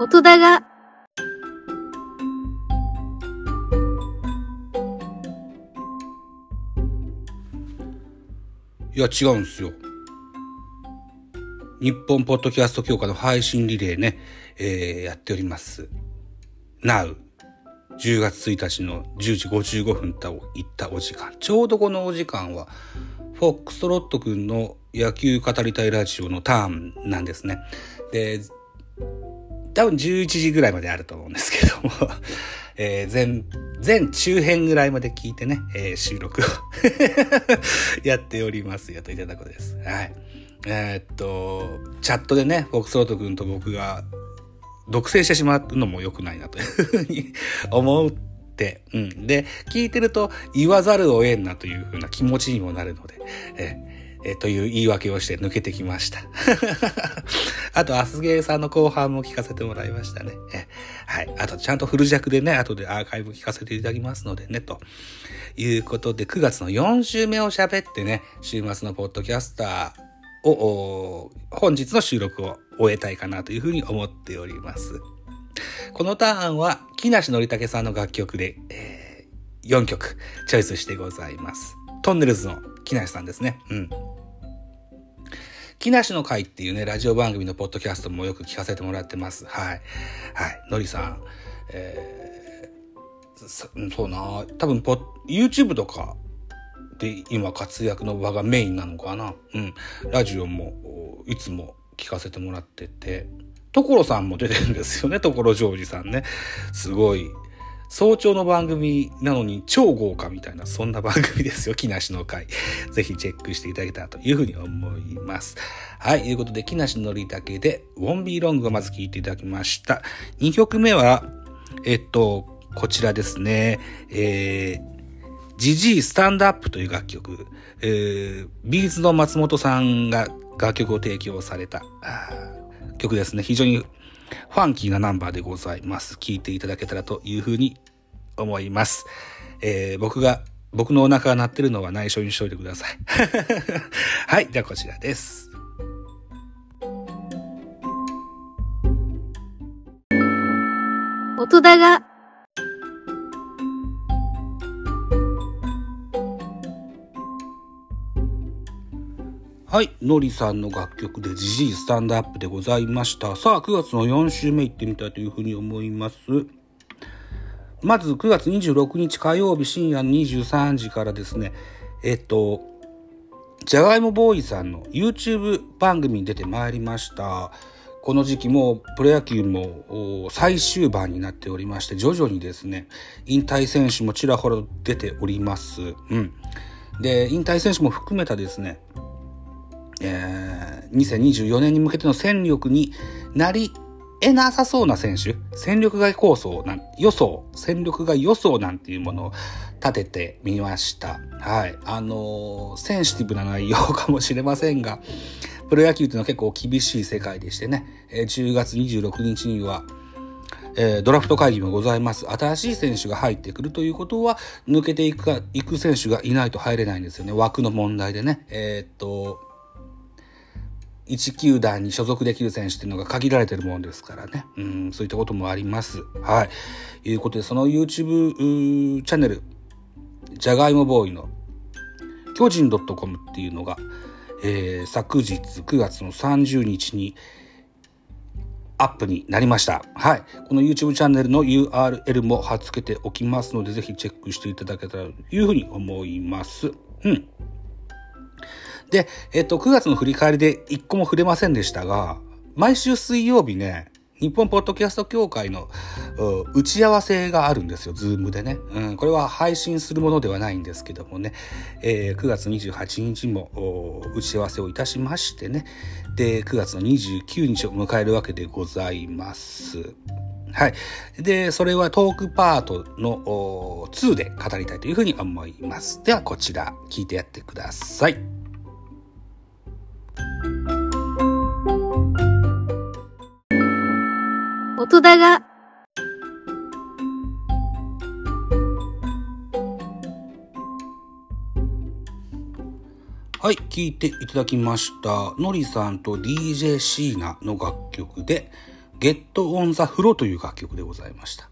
音だが。いや違うんですよ。日本ポッドキャスト協会の配信リレーね、やっております。Now 10月1日の10時55分といったお時間。ちょうどこのお時間はフォックストロット君の野球語りたいラジオのターンなんですね。で、多分11時ぐらいまであると思うんですけども、全中編ぐらいまで聞いてね、収録をやっておりますよといただくことです。はい。チャットでね、フォックスロート君と僕が独占してしまうのも良くないなというふうに思って、うん、で聞いてると言わざるを得んなというふうな気持ちにもなるので、という言い訳をして抜けてきました。あと、アスゲーさんの後半も聞かせてもらいましたね。はい。あと、ちゃんとフル弱でね、後でアーカイブ聞かせていただきますのでね、ということで、9月の4週目を喋ってね、週末のポッドキャスターを、本日の収録を終えたいかなというふうに思っております。このターンは、木梨憲武さんの楽曲で、4曲チョイスしてございます。トンネルズの木梨さんですね。うん。木梨の会っていうね、ラジオ番組のポッドキャストもよく聞かせてもらってます。はい。はい。のりさん。そうな。多分YouTube とかで今活躍の場がメインなのかな。うん。ラジオもいつも聞かせてもらってて。所さんも出てるんですよね。所ジョージさんね。すごい。早朝の番組なのに超豪華みたいな、そんな番組ですよ、木梨の会。ぜひチェックしていただけたらというふうに思います。はい、ということで、木梨憲武で、Won't Be Long をまず聴いていただきました。2曲目は、こちらですね、ジジースタンドアップという楽曲、ビーズの松本さんが楽曲を提供された曲ですね。非常にファンキーなナンバーでございます。聞いていただけたらというふうに思います。僕のお腹が鳴ってるのは内緒にしといてください。はい、じゃあこちらです。音だが。はい。のりさんの楽曲でジジイスタンドアップでございました。さあ、9月の4週目行ってみたいというふうに思います。まず、9月26日火曜日深夜23時からですね、じゃがいもボーイさんの YouTube 番組に出てまいりました。この時期もプロ野球も最終盤になっておりまして、徐々にですね、引退選手もちらほら出ております。うん。で、引退選手も含めたですね、2024年に向けての戦力になり得なさそうな選手、戦力外予想なんていうものを立ててみました。はい。センシティブな内容かもしれませんが、プロ野球というのは結構厳しい世界でしてね、10月26日には、ドラフト会議もございます。新しい選手が入ってくるということは、抜けていく選手がいないと入れないんですよね。枠の問題でね。1球団に所属できる選手っていうのが限られてるもんですからね。うん、そういったこともあります。はい。いうことで、その YouTube チャンネル、じゃがいもボーイの巨人 .com っていうのが、昨日9月の30日にアップになりました。はい。この YouTube チャンネルの URL も貼っ付けておきますので、ぜひチェックしていただけたらというふうに思います。うん。で、9月の振り返りで一個も触れませんでしたが、毎週水曜日ね、日本ポッドキャスト協会の打ち合わせがあるんですよ、ズームでね。うん、これは配信するものではないんですけどもね、9月28日も打ち合わせをいたしましてね、で、9月の29日を迎えるわけでございます。はい。で、それはトークパートの2で語りたいというふうに思います。では、こちら、聞いてやってください。音だが。はい、聞いていただきました。のりさんと DJ シーナの楽曲で Get on the Flow という楽曲でございました。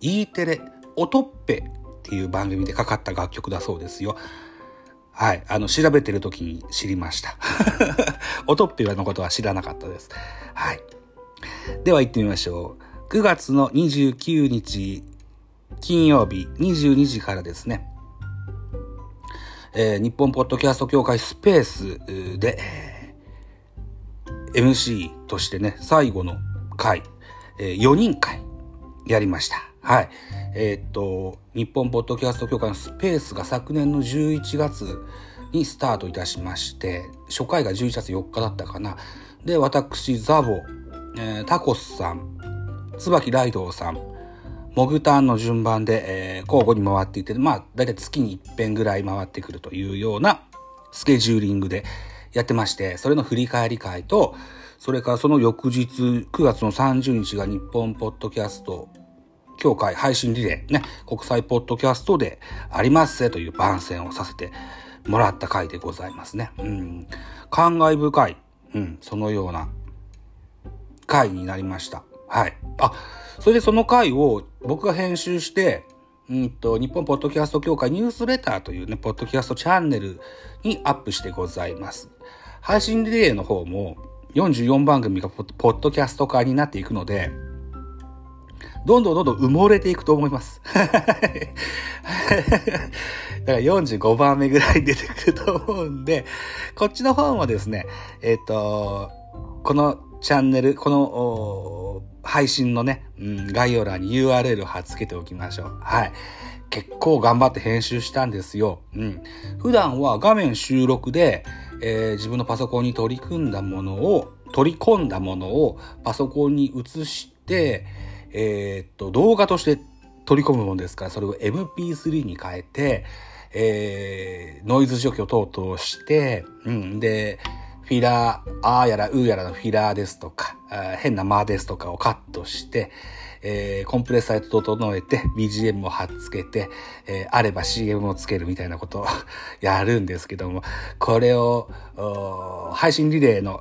E テレおとっぺっていう番組でかかった楽曲だそうですよ。はい、調べてる時に知りました。おとっぺのことは知らなかったです。はい、では行ってみましょう。9月の29日金曜日22時からですね、日本ポッドキャスト協会スペースで MC としてね、最後の回、4人会やりました。はい、日本ポッドキャスト協会のスペースが昨年の11月にスタートいたしまして、初回が11月4日だったかな。で、私ザボ、タコスさん、椿ライドウさん、モグターンの順番で、交互に回っていて、まあだいたい月に一遍ぐらい回ってくるというようなスケジューリングでやってまして、それの振り返り会と、それからその翌日9月の30日が日本ポッドキャスト協会配信リレーね、国際ポッドキャストでありますせという番宣をさせてもらった回でございますね。うん、感慨深い、うん、そのような回になりました。はい。あ、それでその回を僕が編集して、日本ポッドキャスト協会ニュースレターというね、ポッドキャストチャンネルにアップしてございます。配信リレーの方も44番組がポッドキャスト化になっていくので、どんどん埋もれていくと思います。だから45番目ぐらい出てくると思うんで、こっちの方もですね、このチャンネル、この配信のね、概要欄に URL を貼っ付けておきましょう。はい。結構頑張って編集したんですよ。うん。普段は画面収録で、自分のパソコンに取り込んだものをパソコンに移して、動画として取り込むものですから、それを MP3 に変えて、ノイズ除去等々して、で、フィラー、あーやらうーやらのフィラーですとか、変な間ですとかをカットして、コンプレッサーで整えて、BGM を貼っつけて、あれば CM をつけるみたいなことをやるんですけども、これを、配信リレーの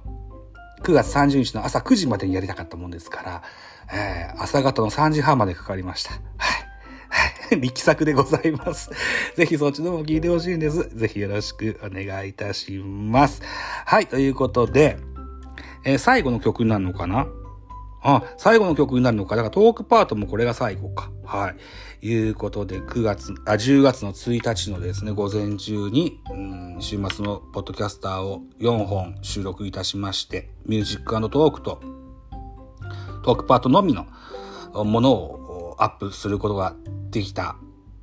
9月30日の朝9時までにやりたかったもんですから、朝方の3時半までかかりました。はい。力作でございます。ぜひそっちのも聞いてほしいんです。ぜひよろしくお願いいたします。はい。ということで、最後の曲になるのかな？最後の曲になるのか。だからトークパートもこれが最後か。はい。いうことで、10月の1日のですね、午前中に、週末のポッドキャスターを4本収録いたしまして、ミュージック&トークと、トークパートのみのものをアップすることができた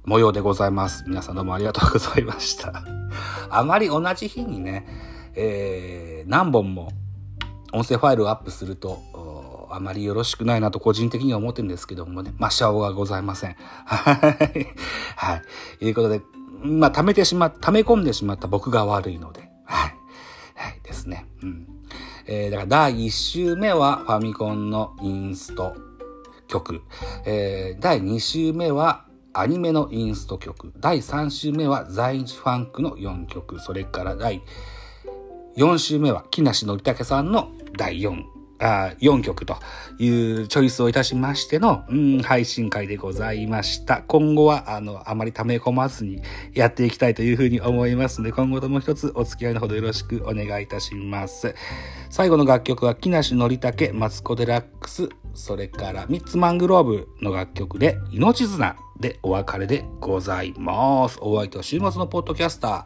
模様でございます。皆さんどうもありがとうございました。あまり同じ日にね、何本も音声ファイルをアップすると、あまりよろしくないなと個人的には思ってるんですけどもね。まあ、しょうがございません。はい。はい。いうことで、まあ、溜め込んでしまった僕が悪いので。はい。はいですね。だから第1週目はファミコンのインスト曲。第2週目はアニメのインスト曲。第3週目は在日ファンクの4曲。それから第4週目は木梨憲武さんの4曲というチョイスをいたしましての、配信会でございました。今後は、あまり溜め込まずにやっていきたいというふうに思いますので、今後とも一つお付き合いのほどよろしくお願いいたします。最後の楽曲は木梨憲武、マツコデラックス、それからミッツマングローブの楽曲で命綱でお別れでございます。お相手は週末のポッドキャスター、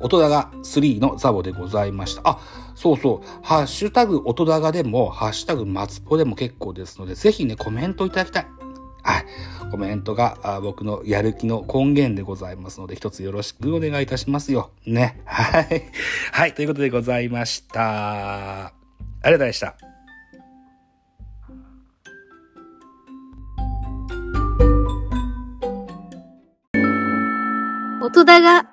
音だが3のザボでございました。あ、そうそう。ハッシュタグ音だがでも、ハッシュタグマツポでも結構ですので、ぜひね、コメントいただきたい。はい。コメントが僕のやる気の根源でございますので、一つよろしくお願いいたしますよ。ね。はい。はい。ということでございました。ありがとうございました。音だが。